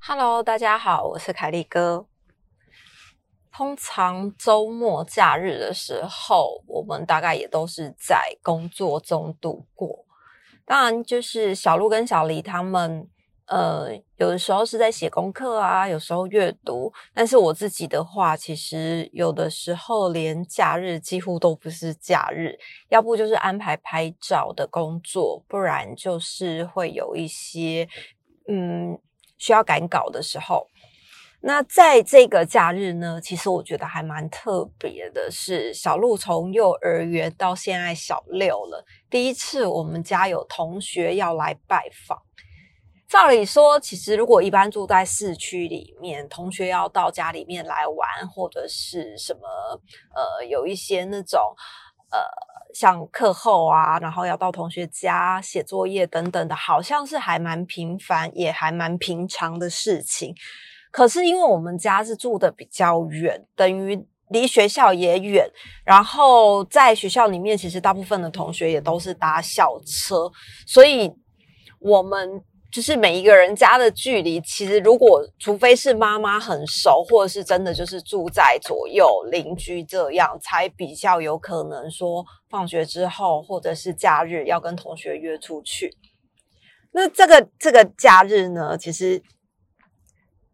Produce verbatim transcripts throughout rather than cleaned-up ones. Hello， 大家好，我是凯利哥。通常周末假日的时候，我们大概也都是在工作中度过。当然就是小鹿跟小黎他们呃，有的时候是在写功课啊，有时候阅读，但是我自己的话，其实有的时候连假日几乎都不是假日，要不就是安排拍照的工作，不然就是会有一些嗯需要赶稿的时候。那在这个假日呢，其实我觉得还蛮特别的是，小鹿从幼儿园到现在小六了，第一次我们家有同学要来拜访。照理说，其实如果一般住在市区里面，同学要到家里面来玩，或者是什么呃，有一些那种呃，像课后啊，然后要到同学家写作业等等的，好像是还蛮频繁，也还蛮平常的事情。可是因为我们家是住的比较远，等于离学校也远，然后在学校里面其实大部分的同学也都是搭校车，所以我们就是每一个人家的距离，其实如果除非是妈妈很熟，或者是真的就是住在左右邻居这样，才比较有可能说放学之后或者是假日要跟同学约出去。那这个这个假日呢，其实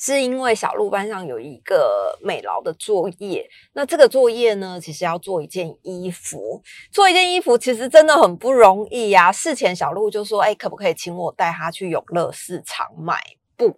是因为小鹿班上有一个美劳的作业，那这个作业呢，其实要做一件衣服，做一件衣服其实真的很不容易啊。事前小鹿就说，哎、欸，可不可以请我带他去永乐市场买布？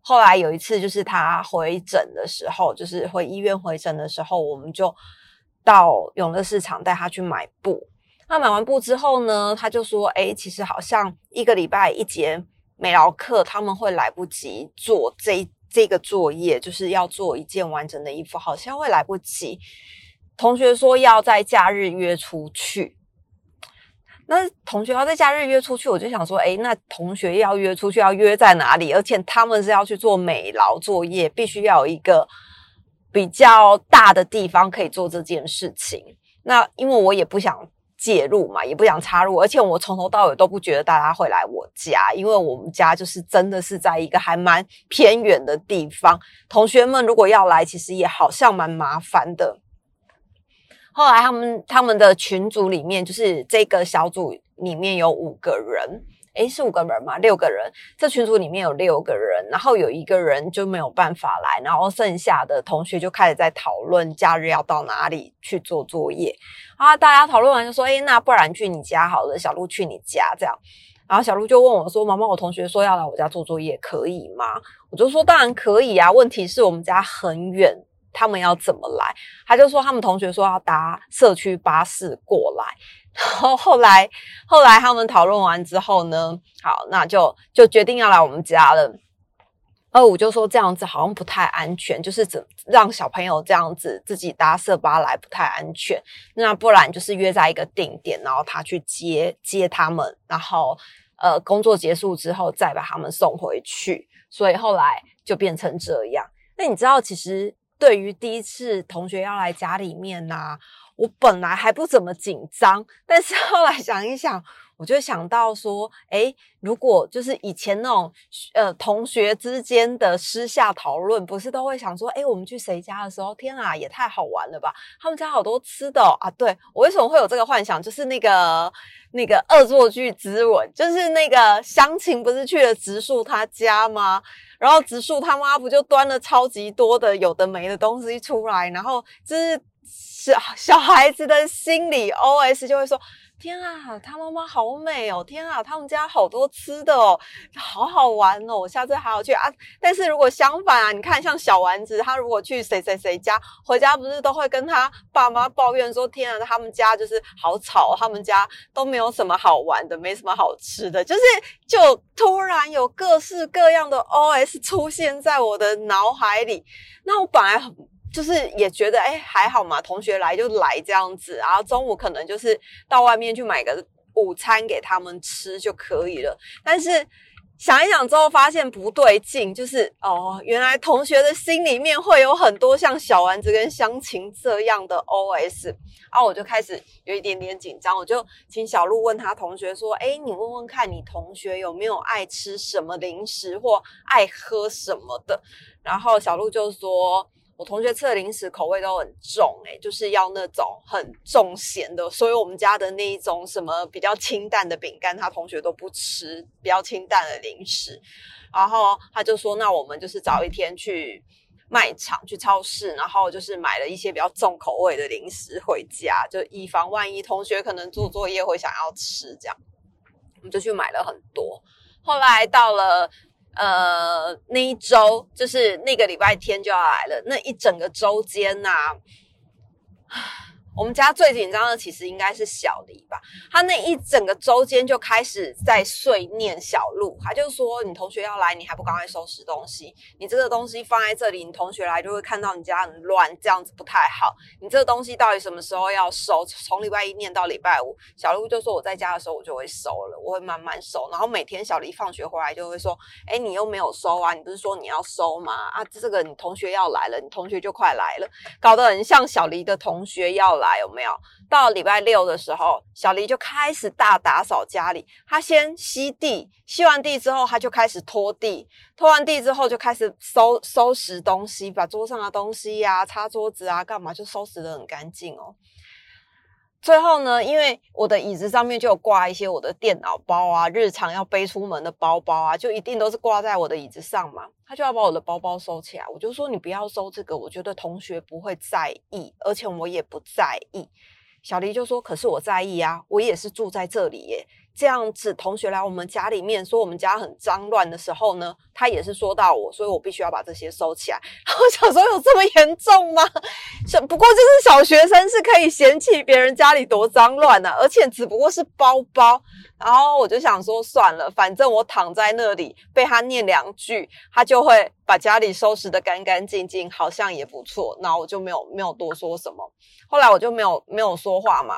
后来有一次就是他回诊的时候，就是回医院回诊的时候，我们就到永乐市场带他去买布。那买完布之后呢，他就说，哎、欸，其实好像一个礼拜一节美劳课，他们会来不及做这一这个作业，就是要做一件完整的衣服，好像会来不及。同学说要在假日约出去，那同学要在假日约出去，我就想说，诶，那同学要约出去要约在哪里？而且他们是要去做美劳作业，必须要有一个比较大的地方可以做这件事情。那因为我也不想介入嘛，也不想插入，而且我从头到尾都不觉得大家会来我家，因为我们家就是真的是在一个还蛮偏远的地方，同学们如果要来其实也好像蛮麻烦的。后来他们他们的群组里面，就是这个小组里面有五个人，诶，是五个人吗？六个人，这群组里面有六个人，然后有一个人就没有办法来，然后剩下的同学就开始在讨论假日要到哪里去做作业。然后大家讨论完就说，诶，那不然去你家好了，小鹿去你家这样。然后小鹿就问我说，妈妈，我同学说要来我家做作业，可以吗？我就说当然可以啊，问题是我们家很远，他们要怎么来？他就说他们同学说要搭社区巴士过来。然后后来后来他们讨论完之后呢，好，那就就决定要来我们家了。二五就说这样子好像不太安全，就是让小朋友这样子自己搭社巴来不太安全，那不然就是约在一个定点，然后他去接接他们，然后呃工作结束之后再把他们送回去。所以后来就变成这样。那你知道，其实对于第一次同学要来家里面啊，我本来还不怎么紧张，但是后来想一想，我就想到说，诶，如果就是以前那种呃同学之间的私下讨论，不是都会想说，诶，我们去谁家的时候，天啊，也太好玩了吧，他们家好多吃的哦。啊，对，我为什么会有这个幻想，就是那个那个恶作剧之吻，就是那个湘琴不是去了植树他家吗？然后植树他妈不就端了超级多的有的没的东西出来，然后就是小孩子的心理 O S 就会说，天啊，他妈妈好美哦，天啊，他们家好多吃的哦，好好玩哦，我下次还要去啊。但是如果相反啊，你看像小丸子，他如果去谁谁谁家，回家不是都会跟他爸妈抱怨说，天啊，他们家就是好吵，他们家都没有什么好玩的，没什么好吃的，就是就突然有各式各样的 O S 出现在我的脑海里。那我本来很就是也觉得，哎，还好嘛，同学来就来这样子，然后中午可能就是到外面去买个午餐给他们吃就可以了。但是想一想之后发现不对劲，就是哦，原来同学的心里面会有很多像小丸子跟湘琴这样的 O S 啊，我就开始有一点点紧张，我就请小鹿问他同学说，哎，你问问看你同学有没有爱吃什么零食或爱喝什么的，然后小鹿就说我同学吃的零食口味都很重、欸、就是要那种很重咸的，所以我们家的那一种什么比较清淡的饼干他同学都不吃，比较清淡的零食。然后他就说那我们就是早一天去卖场去超市，然后就是买了一些比较重口味的零食回家，就以防万一同学可能做作业会想要吃这样。我们就去买了很多，后来到了呃，那一周就是那个礼拜天就要来了，那一整个周间啊，我们家最紧张的其实应该是小黎吧，他那一整个周间就开始在碎念小鹿，他就说你同学要来你还不赶快收拾东西，你这个东西放在这里你同学来就会看到你家很乱，这样子不太好，你这个东西到底什么时候要收，从礼拜一念到礼拜五。小鹿就说我在家的时候我就会收了，我会慢慢收，然后每天小黎放学回来就会说哎，你又没有收啊，你不是说你要收吗，啊这个你同学要来了，你同学就快来了，搞得很像小黎的同学要来有没有？到礼拜六的时候，小黎就开始大打扫家里。他先吸地，吸完地之后，他就开始拖地，拖完地之后就开始收收拾东西，把桌上的东西呀、啊、擦桌子啊、干嘛，就收拾得很干净哦。最后呢，因为我的椅子上面就有挂一些我的电脑包啊，日常要背出门的包包啊，就一定都是挂在我的椅子上嘛，他就要把我的包包收起来。我就说你不要收这个，我觉得同学不会在意，而且我也不在意。小黎就说可是我在意啊，我也是住在这里耶，这样子同学来我们家里面说我们家很脏乱的时候呢，他也是说到我，所以我必须要把这些收起来。我想说有这么严重吗？不过就是小学生是可以嫌弃别人家里多脏乱啊，而且只不过是包包。然后我就想说算了，反正我躺在那里被他念两句，他就会把家里收拾得干干净净，好像也不错。然后我就没有没有多说什么，后来我就没有没有说话嘛。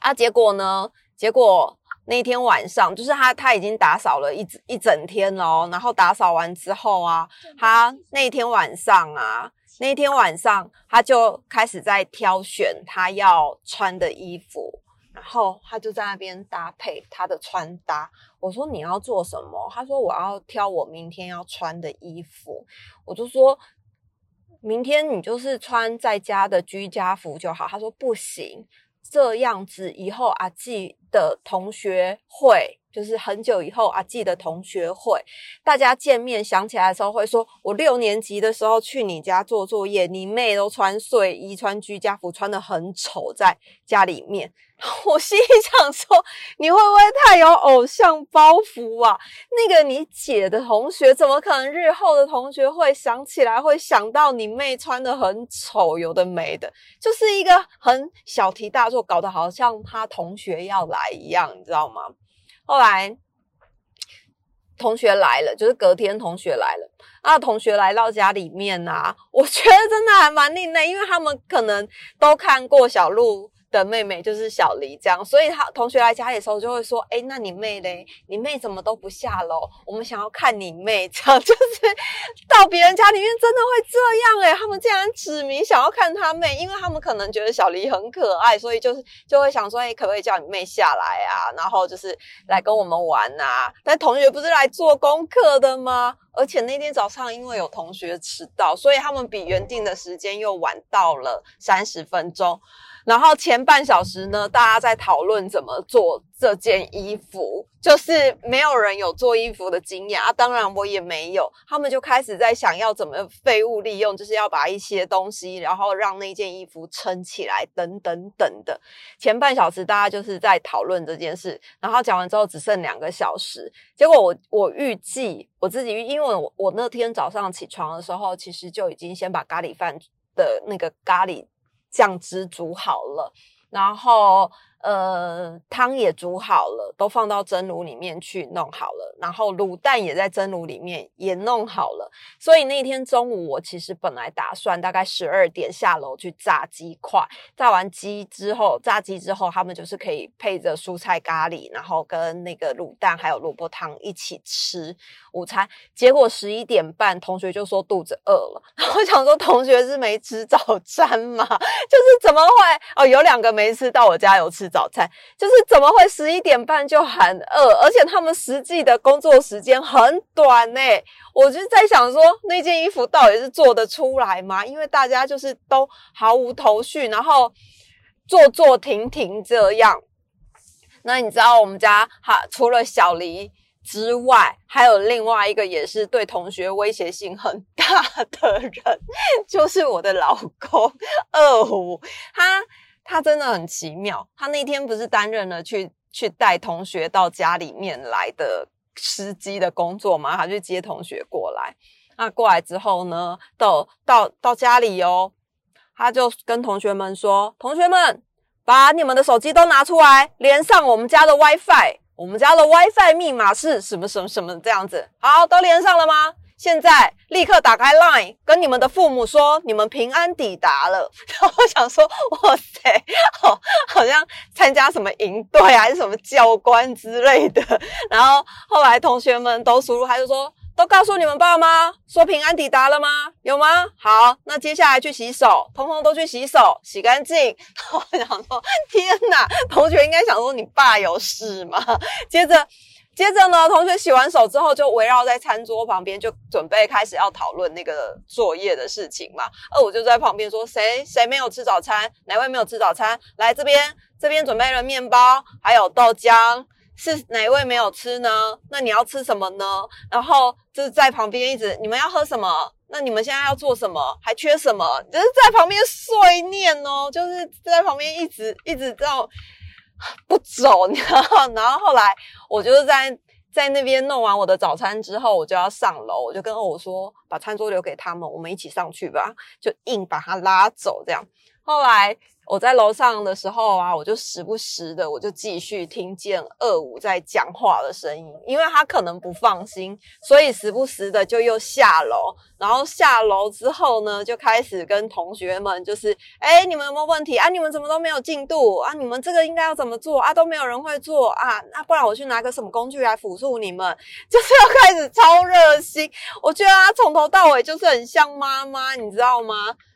啊，结果呢？结果那天晚上，就是他他已经打扫了一一整天了哦，然后打扫完之后啊，他那天晚上啊，那天晚上他就开始在挑选他要穿的衣服，然后他就在那边搭配他的穿搭。我说你要做什么？他说我要挑我明天要穿的衣服。我就说明天你就是穿在家的居家服就好。他说不行，这样子以后阿纪的同学会，就是很久以后阿纪的同学会，大家见面想起来的时候会说我六年级的时候去你家做作业，你妹都穿睡衣穿居家服穿得很丑在家里面。我心里想说你会不会太有偶像包袱啊，那个你姐的同学怎么可能日后的同学会想起来会想到你妹穿得很丑，有的没的，就是一个很小题大做，搞得好像她同学要来一样，你知道吗？后来同学来了，就是隔天同学来了啊，同学来到家里面啊，我觉得真的还蛮另类，因为他们可能都看过小鹿的妹妹就是小黎这样，所以他同学来家里的时候就会说哎、欸，那你妹嘞，你妹怎么都不下楼，我们想要看你妹，这样就是到别人家里面真的会这样哎、欸，他们竟然指名想要看他妹，因为他们可能觉得小黎很可爱，所以就是就会想说哎、欸，可不可以叫你妹下来啊，然后就是来跟我们玩啊，但同学不是来做功课的吗？而且那天早上因为有同学迟到，所以他们比原定的时间又晚到了三十分钟，然后前半小时呢，大家在讨论怎么做这件衣服，就是没有人有做衣服的经验啊，当然我也没有，他们就开始在想要怎么废物利用，就是要把一些东西然后让那件衣服撑起来等等等的。前半小时大家就是在讨论这件事，然后讲完之后只剩两个小时，结果我我预计我自己因为我我那天早上起床的时候其实就已经先把咖喱饭的那个咖喱酱汁煮好了，然后呃，汤也煮好了，都放到蒸炉里面去弄好了，然后卤蛋也在蒸炉里面也弄好了。所以那天中午我其实本来打算大概十二点下楼去炸鸡块，炸完鸡之后炸鸡之后他们就是可以配着蔬菜咖喱，然后跟那个卤蛋还有萝卜汤一起吃午餐。结果十一点半同学就说肚子饿了，然后我想说同学是没吃早餐嘛，就是怎么会哦，有两个没吃到我家有吃早餐，就是怎么会十一点半就喊饿，而且他们实际的工作时间很短耶、欸、我就在想说那件衣服到底是做得出来吗？因为大家就是都毫无头绪，然后坐坐停停这样。那你知道我们家哈除了小黎之外还有另外一个也是对同学威胁性很大的人，就是我的老公二五，他他真的很奇妙。他那天不是担任了去去带同学到家里面来的司机的工作嘛，他去接同学过来。那过来之后呢，到到到家里哦，他就跟同学们说，同学们把你们的手机都拿出来，连上我们家的 WiFi， 我们家的 WiFi 密码是什么什么什么这样子。好，都连上了吗？现在立刻打开 LINE 跟你们的父母说你们平安抵达了。然后我想说哇塞、哦、好像参加什么营队还是什么教官之类的。然后后来同学们都输入，他就说都告诉你们爸妈说平安抵达了吗？有吗？好，那接下来去洗手，通通都去洗手，洗干净。我想说天哪，同学应该想说你爸有事吗？接着接着呢，同学洗完手之后就围绕在餐桌旁边，就准备开始要讨论那个作业的事情嘛。而我就在旁边说，谁谁没有吃早餐？哪位没有吃早餐？来这边，这边准备了面包，还有豆浆，是哪位没有吃呢？那你要吃什么呢？然后就是在旁边一直，你们要喝什么？那你们现在要做什么？还缺什么？就是在旁边碎念哦，就是在旁边一直一直这样。不走，然后，然后后来我就是在在那边弄完我的早餐之后，我就要上楼，我就跟我说把餐桌留给他们，我们一起上去吧，就硬把他拉走这样。后来我在楼上的时候啊，我就时不时的我就继续听见二五在讲话的声音，因为他可能不放心，所以时不时的就又下楼，然后下楼之后呢，就开始跟同学们就是，哎，你们有没有问题啊？你们怎么都没有进度啊？你们这个应该要怎么做啊？都没有人会做啊？那不然我去拿个什么工具来辅助你们？就是要开始超热心，我觉得他从头到尾就是很像妈妈，你知道吗？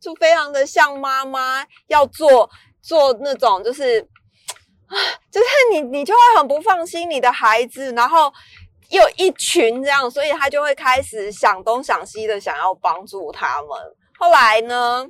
就非常的像妈妈，要做做那种就是就是你你就会很不放心你的孩子，然后又一群这样，所以他就会开始想东想西的想要帮助他们。后来呢，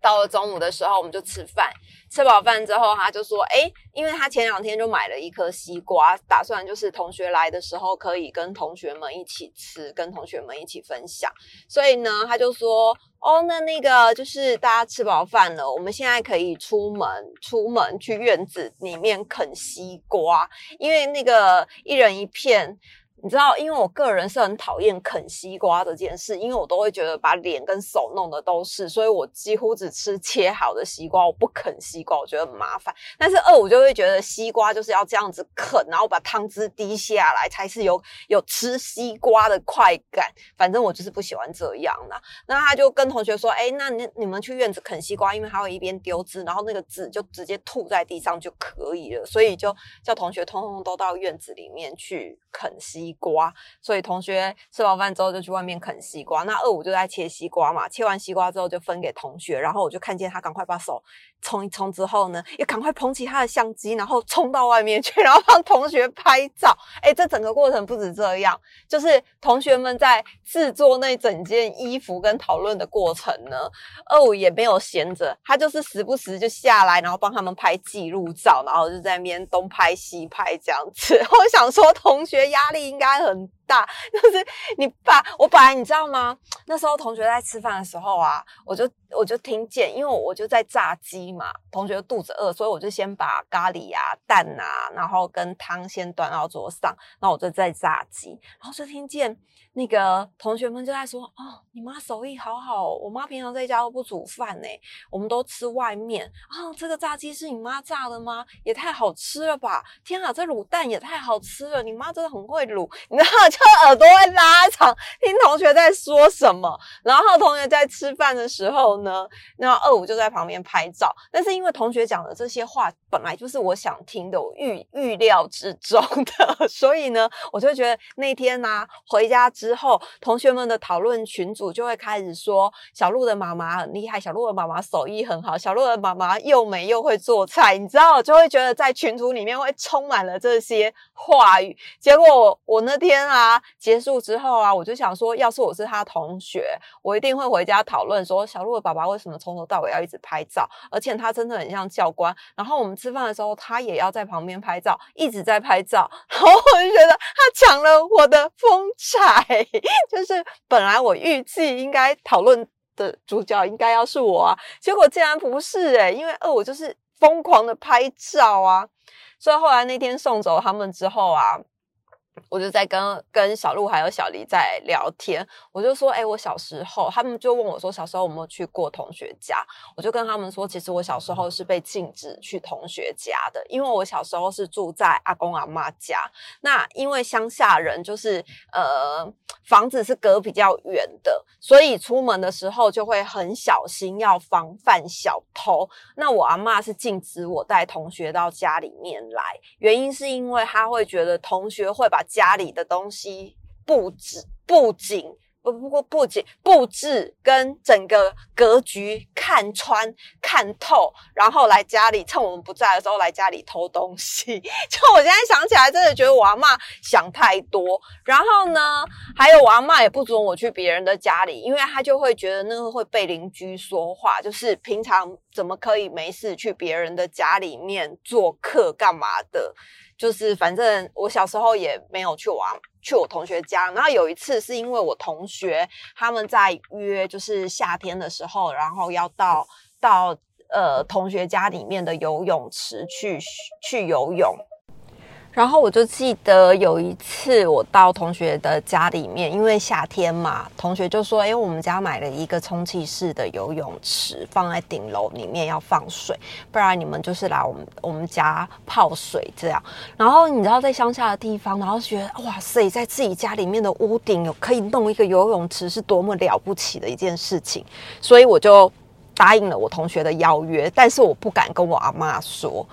到了中午的时候我们就吃饭，吃饱饭之后他就说诶，因为他前两天就买了一颗西瓜，打算就是同学来的时候可以跟同学们一起吃，跟同学们一起分享。所以呢他就说哦，那那个就是大家吃饱饭了，我们现在可以出门出门去院子里面啃西瓜，因为那个一人一片。你知道，因为我个人是很讨厌啃西瓜这件事，因为我都会觉得把脸跟手弄的都是，所以我几乎只吃切好的西瓜，我不啃西瓜，我觉得很麻烦。但是二五就会觉得西瓜就是要这样子啃，然后把汤汁滴下来才是有有吃西瓜的快感，反正我就是不喜欢这样啦。那他就跟同学说，诶，那你你们去院子啃西瓜，因为他会一边丢汁，然后那个汁就直接吐在地上就可以了，所以就叫同学通通都到院子里面去啃西瓜西瓜，所以同学吃饱饭之后就去外面啃西瓜。那二五就在切西瓜嘛，切完西瓜之后就分给同学，然后我就看见他赶快把手冲一冲之后呢，也赶快捧起他的相机，然后冲到外面去，然后帮同学拍照。诶，这整个过程不止这样，就是同学们在制作那整件衣服跟讨论的过程呢，二五也没有闲着，他就是时不时就下来，然后帮他们拍记录照，然后就在那边东拍西拍这样子。我想说同学压力应该很大，就是你把我本来你知道吗？那时候同学在吃饭的时候啊，我就我就听见，因为我就在炸鸡嘛，同学肚子饿，所以我就先把咖喱啊、蛋啊，然后跟汤先端到桌上，然后我就在炸鸡，然后就听见那个同学们就在说：“哦，你妈手艺好好，我妈平常在家都不煮饭哎、欸，我们都吃外面啊。这个炸鸡是你妈炸的吗？也太好吃了吧！天啊，这卤蛋也太好吃了，你妈真的很会卤，你知道。”就耳朵会拉长，听同学在说什么。然后同学在吃饭的时候呢，那二五就在旁边拍照。但是因为同学讲的这些话本来就是我想听的，我预预料之中的，所以呢，我就觉得那天啊回家之后，同学们的讨论群组就会开始说小鹿的妈妈很厉害，小鹿的妈妈手艺很好，小鹿的妈妈又美又会做菜，你知道，就会觉得在群组里面会充满了这些话语。结果我我那天啊。结束之后啊，我就想说，要是我是他同学，我一定会回家讨论说，小鹿的爸爸为什么从头到尾要一直拍照，而且他真的很像教官。然后我们吃饭的时候，他也要在旁边拍照，一直在拍照。然后我就觉得他抢了我的风采，就是本来我预计应该讨论的主角应该要是我啊，结果竟然不是欸，因为二我就是疯狂的拍照啊。所以后来那天送走他们之后啊。我就在跟跟小鹿还有小黎在聊天，我就说，哎、欸，我小时候，他们就问我说，小时候有没有去过同学家？我就跟他们说，其实我小时候是被禁止去同学家的，因为我小时候是住在阿公阿嬷家。那因为乡下人就是呃房子是隔比较远的，所以出门的时候就会很小心，要防范小偷。那我阿嬷是禁止我带同学到家里面来，原因是因为她会觉得同学会把家里的东西布置、布景、不不不布景、布置跟整个格局看穿、看透，然后来家里趁我们不在的时候来家里偷东西。就我现在想起来，真的觉得我阿嬷想太多。然后呢，还有我阿嬷也不准我去别人的家里，因为她就会觉得那个会被邻居说话，就是平常怎么可以没事去别人的家里面做客干嘛的。就是反正我小时候也没有去我去我同学家，然后有一次是因为我同学他们在约，就是夏天的时候，然后要到到呃同学家里面的游泳池去去游泳。然后我就记得有一次我到同学的家里面，因为夏天嘛，同学就说，诶，我们家买了一个充气式的游泳池，放在顶楼里面要放水，不然你们就是来我们我们家泡水这样。然后你知道在乡下的地方，然后觉得哇塞，在自己家里面的屋顶有可以弄一个游泳池是多么了不起的一件事情，所以我就答应了我同学的邀约，但是我不敢跟我阿嬷说。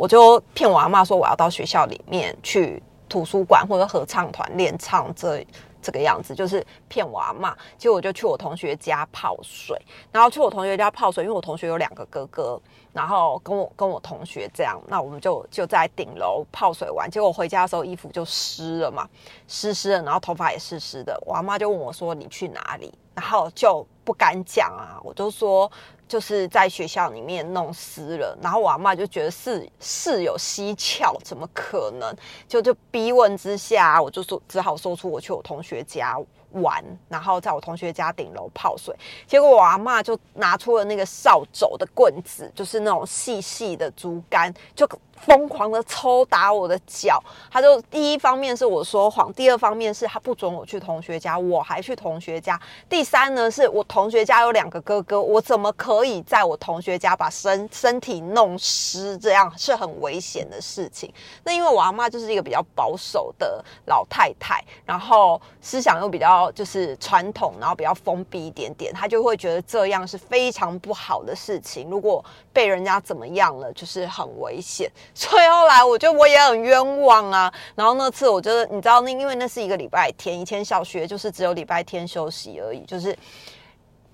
我就骗我阿嬷说我要到学校里面去图书馆或者合唱团练唱这这个样子，就是骗我阿嬷。结果我就去我同学家泡水，然后去我同学家泡水，因为我同学有两个哥哥，然后跟我跟我同学这样，那我们就就在顶楼泡水玩。结果我回家的时候衣服就湿了嘛，湿湿的，然后头发也湿湿的。我阿嬷就问我说你去哪里，然后就不敢讲啊，我就说。就是在学校里面弄湿了，然后我阿嬷就觉得是是有蹊跷，怎么可能？就就逼问之下，我就说只好说出我去我同学家玩，然后在我同学家顶楼泡水。结果我阿嬷就拿出了那个扫帚的棍子，就是那种细细的竹竿，就疯狂的抽打我的脚。她就第一方面是我说谎，第二方面是她不准我去同学家，我还去同学家。第三呢，是我同学家有两个哥哥，我怎么可以在我同学家把身身体弄湿，这样是很危险的事情。那因为我阿嬷就是一个比较保守的老太太，然后思想又比较就是传统，然后比较封闭一点点，他就会觉得这样是非常不好的事情，如果被人家怎么样了就是很危险。所以后来我觉得我也很冤枉啊。然后那次我觉得你知道，因为那是一个礼拜天，以前小学就是只有礼拜天休息而已，就是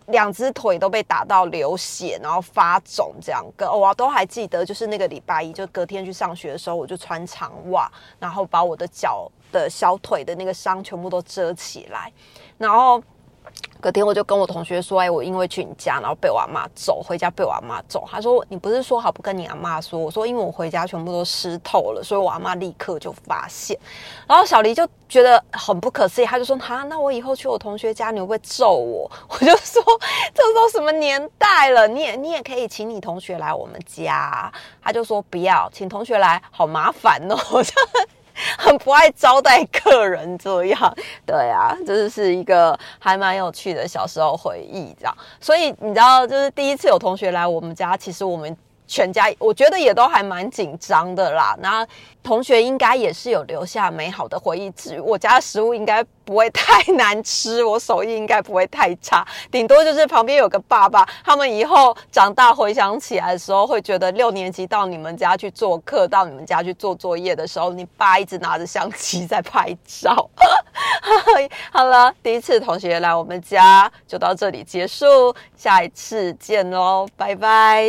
两只腿都被打到流血，然后发肿这样。跟、哦、我都还记得，就是那个礼拜一，就隔天去上学的时候，我就穿长袜，然后把我的脚的小腿的那个伤全部都遮起来，然后隔天我就跟我同学说，哎、欸，我因为去你家，然后被我阿嬤揍，回家被我阿嬤揍。他说你不是说好不跟你阿嬤说？我说因为我回家全部都湿透了，所以我阿嬤立刻就发现。然后小黎就觉得很不可思议，他就说哈，那我以后去我同学家，你会不会揍我？我就说这都什么年代了，你也你也可以请你同学来我们家、啊。他就说不要，请同学来好麻烦哦。很不爱招待客人这样，对啊，这是一个还蛮有趣的小时候回忆这样。所以你知道，就是第一次有同学来我们家，其实我们全家我觉得也都还蛮紧张的啦。那同学应该也是有留下美好的回忆，至于我家的食物应该不会太难吃，我手艺应该不会太差，顶多就是旁边有个爸爸，他们以后长大回想起来的时候会觉得六年级到你们家去做客，到你们家去做作业的时候，你爸一直拿着相机在拍照。好了，第一次同学来我们家就到这里结束，下一次见咯，拜拜。